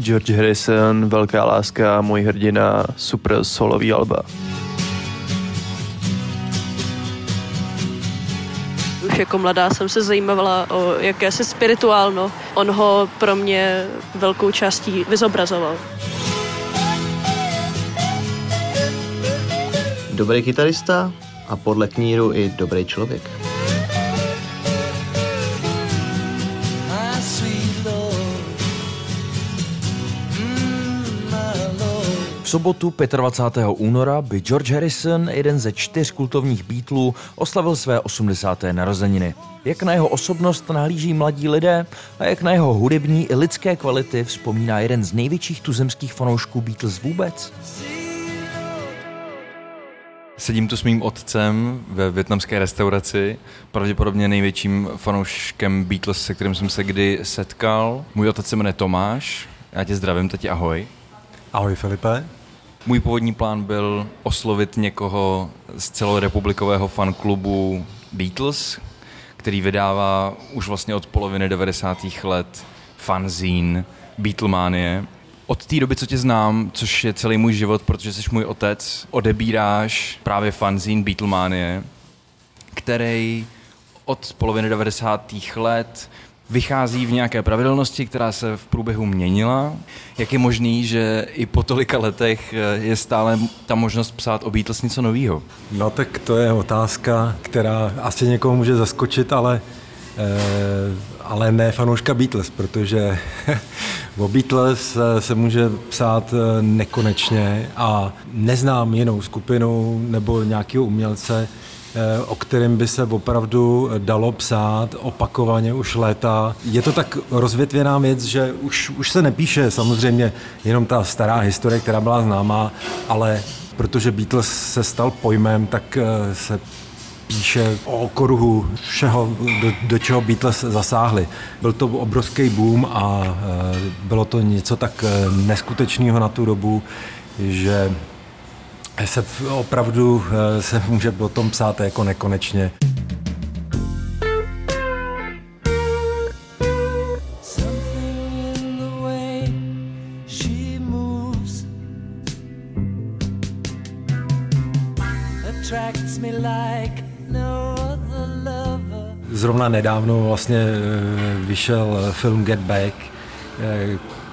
George Harrison, Velká láska, Můj hrdina, super solový alba. Už jako mladá jsem se zajímavala o jakési spirituálno. On ho pro mě velkou částí vyzobrazoval. Dobrý kytarista a podle kníru i dobrý člověk. V sobotu 25. února by George Harrison, jeden ze 4 kultovních Beatlů, oslavil své 80. narozeniny. Jak na jeho osobnost nahlíží mladí lidé a jak na jeho hudební i lidské kvality vzpomíná jeden z největších tuzemských fanoušků Beatles vůbec? Sedím tu s mým otcem ve vietnamské restauraci, pravděpodobně největším fanouškem Beatles, se kterým jsem se kdy setkal. Můj otec se jmenuje Tomáš, já tě zdravím, tati, ahoj. Ahoj Filipe. Můj původní plán byl oslovit někoho z celorepublikového fanklubu Beatles, který vydává už vlastně od poloviny 90. let fanzín Beatlemanie. Od té doby, co tě znám, což je celý můj život, protože jsi můj otec, odebíráš právě fanzín Beatlemanie, který od poloviny 90. let vychází v nějaké pravidelnosti, která se v průběhu měnila. Jak je možný, že i po tolika letech je stále ta možnost psát o Beatles něco novýho? No tak to je otázka, která asi někoho může zaskočit, ale ne fanouška Beatles, protože o Beatles se může psát nekonečně a neznám jinou skupinu nebo nějakého umělce, o kterém by se opravdu dalo psát opakovaně už léta. Je to tak rozvětvěná věc, že už se nepíše samozřejmě jenom ta stará historie, která byla známá, ale protože Beatles se stal pojmem, tak se píše o koruhu všeho, do čeho Beatles zasáhli. Byl to obrovský boom a bylo to něco tak neskutečného na tu dobu, že se opravdu se může o tom psát jako nekonečně. Zrovna nedávno vlastně vyšel film Get Back,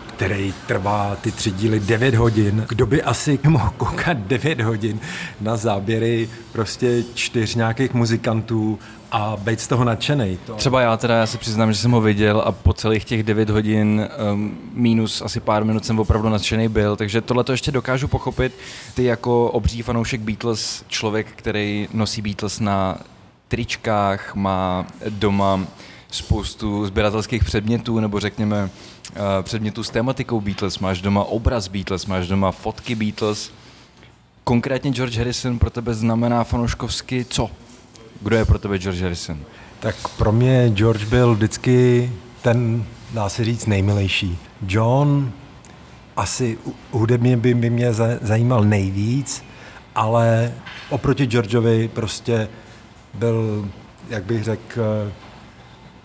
který trvá ty 3 díly 9 hodin. Kdo by asi mohl koukat 9 hodin na záběry prostě 4 nějakých muzikantů a být z toho nadšenej? To... Třeba já se přiznám, že jsem ho viděl a po celých těch 9 hodin minus asi pár minut jsem opravdu nadšenej byl, takže tohle to ještě dokážu pochopit. Ty jako obří fanoušek Beatles, člověk, který nosí Beatles na tričkách, má doma spoustu sběratelských předmětů, nebo řekněme předmětů s tématikou Beatles, máš doma obraz Beatles, máš doma fotky Beatles. Konkrétně George Harrison pro tebe znamená fanouškovsky co? Kdo je pro tebe George Harrison? Tak pro mě George byl vždycky ten, dá se říct, nejmilejší. John asi hudebně by mě zajímal nejvíc, ale oproti Georgeovi prostě byl, jak bych řekl,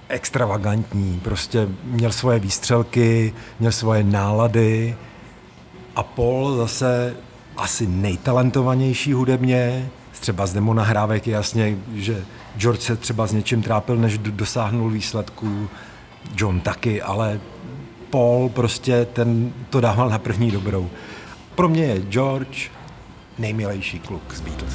extravagantní, prostě měl svoje výstřelky, měl svoje nálady a Paul zase asi nejtalentovanější hudebně, třeba z demo nahrávek je jasně, že George se třeba s něčím trápil, než dosáhnul výsledků, John taky, ale Paul prostě ten to dával na první dobrou. Pro mě je George nejmilejší kluk z Beatles.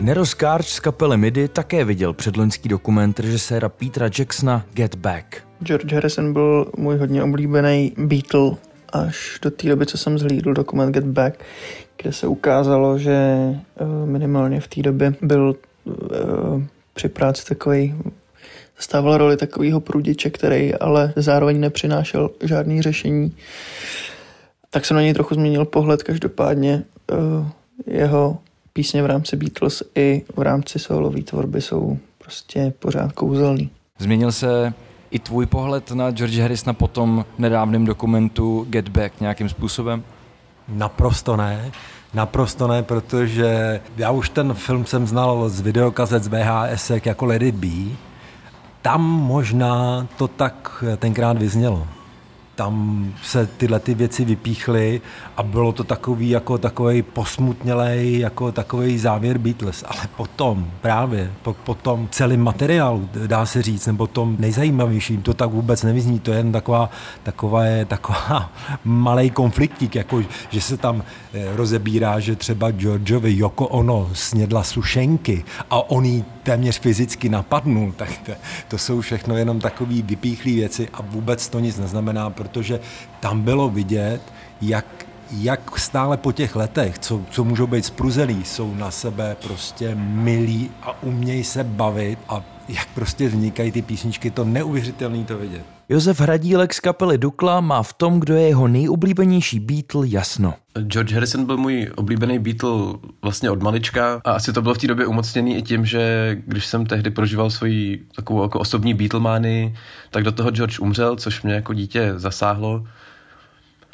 Nerozkárč z kapely Midi také viděl předloňský dokument režiséra Petra Jacksona Get Back. George Harrison byl můj hodně oblíbený Beatle až do té doby, co jsem zhlídl dokument Get Back, kde se ukázalo, že minimálně v té době byl při práci takový, zastával roli takového prudiče, který ale zároveň nepřinášel žádný řešení. Tak se na něj trochu změnil pohled, každopádně jeho písně v rámci Beatles i v rámci solové tvorby jsou prostě pořád kouzelný. Změnil se i tvůj pohled na George Harrisona po tom nedávném dokumentu Get Back nějakým způsobem? Naprosto ne, protože já už ten film jsem znal z videokazet, z VHSek jako Let It Be. Tam možná to tak tenkrát vyznělo. Tam se tyhle ty věci vypíchly a bylo to takový jako takovej posmutnělej, jako takovej závěr Beatles. Ale potom právě, potom celým materiálu, dá se říct, nebo tom nejzajímavějším, to tak vůbec nevyzní, to je jen taková malej konfliktík, jako, že se tam rozebírá, že třeba Georgeovi Yoko Ono snědla sušenky a on jí téměř fyzicky napadnul, tak to jsou všechno jenom takový vypíchlý věci a vůbec to nic neznamená, protože tam bylo vidět, jak stále po těch letech, co můžou být spruzelí, jsou na sebe prostě milí a umějí se bavit a jak prostě vznikají ty písničky, to neuvěřitelné to vidět. Josef Hradílek z kapely Dukla má v tom, kdo je jeho nejoblíbenější Beatle, jasno. George Harrison byl můj oblíbený Beatle vlastně od malička a asi to bylo v té době umocněný i tím, že když jsem tehdy prožíval svoji takovou jako osobní Beatlemanii, tak do toho George umřel, což mě jako dítě zasáhlo.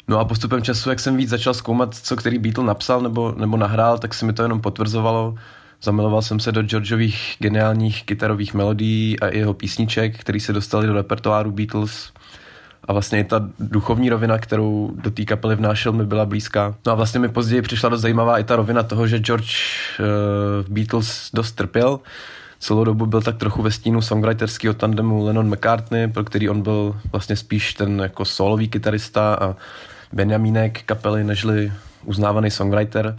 No a postupem času, jak jsem víc začal zkoumat, co který Beatle napsal nebo nahrál, tak se mi to jenom potvrzovalo. Zamiloval jsem se do Georgeových geniálních kytarových melodií a jeho písniček, které se dostaly do repertoáru Beatles. A vlastně i ta duchovní rovina, kterou do té kapely vnášel, mi byla blízká. No a vlastně mi později přišla dost zajímavá i ta rovina toho, že George v Beatles dost trpěl. Celou dobu byl tak trochu ve stínu songwriterského tandemu Lennon-McCartney, pro který on byl vlastně spíš ten jako solový kytarista a benjamínek kapely, nežli uznávaný songwriter.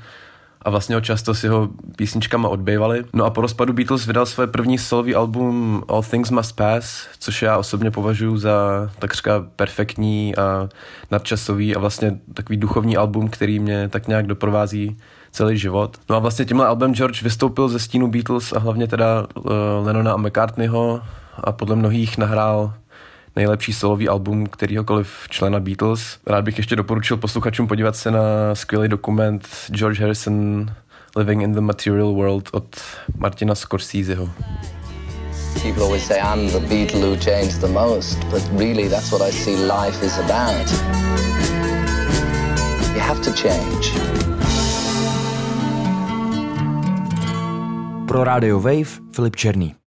A vlastně ho často s jeho písničkama odbývali. No a po rozpadu Beatles vydal své první solový album All Things Must Pass, což já osobně považuji za takřka perfektní a nadčasový a vlastně takový duchovní album, který mě tak nějak doprovází celý život. No a vlastně tímhle album George vystoupil ze stínu Beatles a hlavně teda Lennona a McCartneyho a podle mnohých nahrál nejlepší solový album kterýhokoliv člena Beatles. Rád bych ještě doporučil posluchačům podívat se na skvělý dokument George Harrison Living in the Material World od Martina Scorseseho. People always say I'm the Beatle who changed the most, but really that's what I see life is about. You have to change. Pro Radio Wave Filip Černý.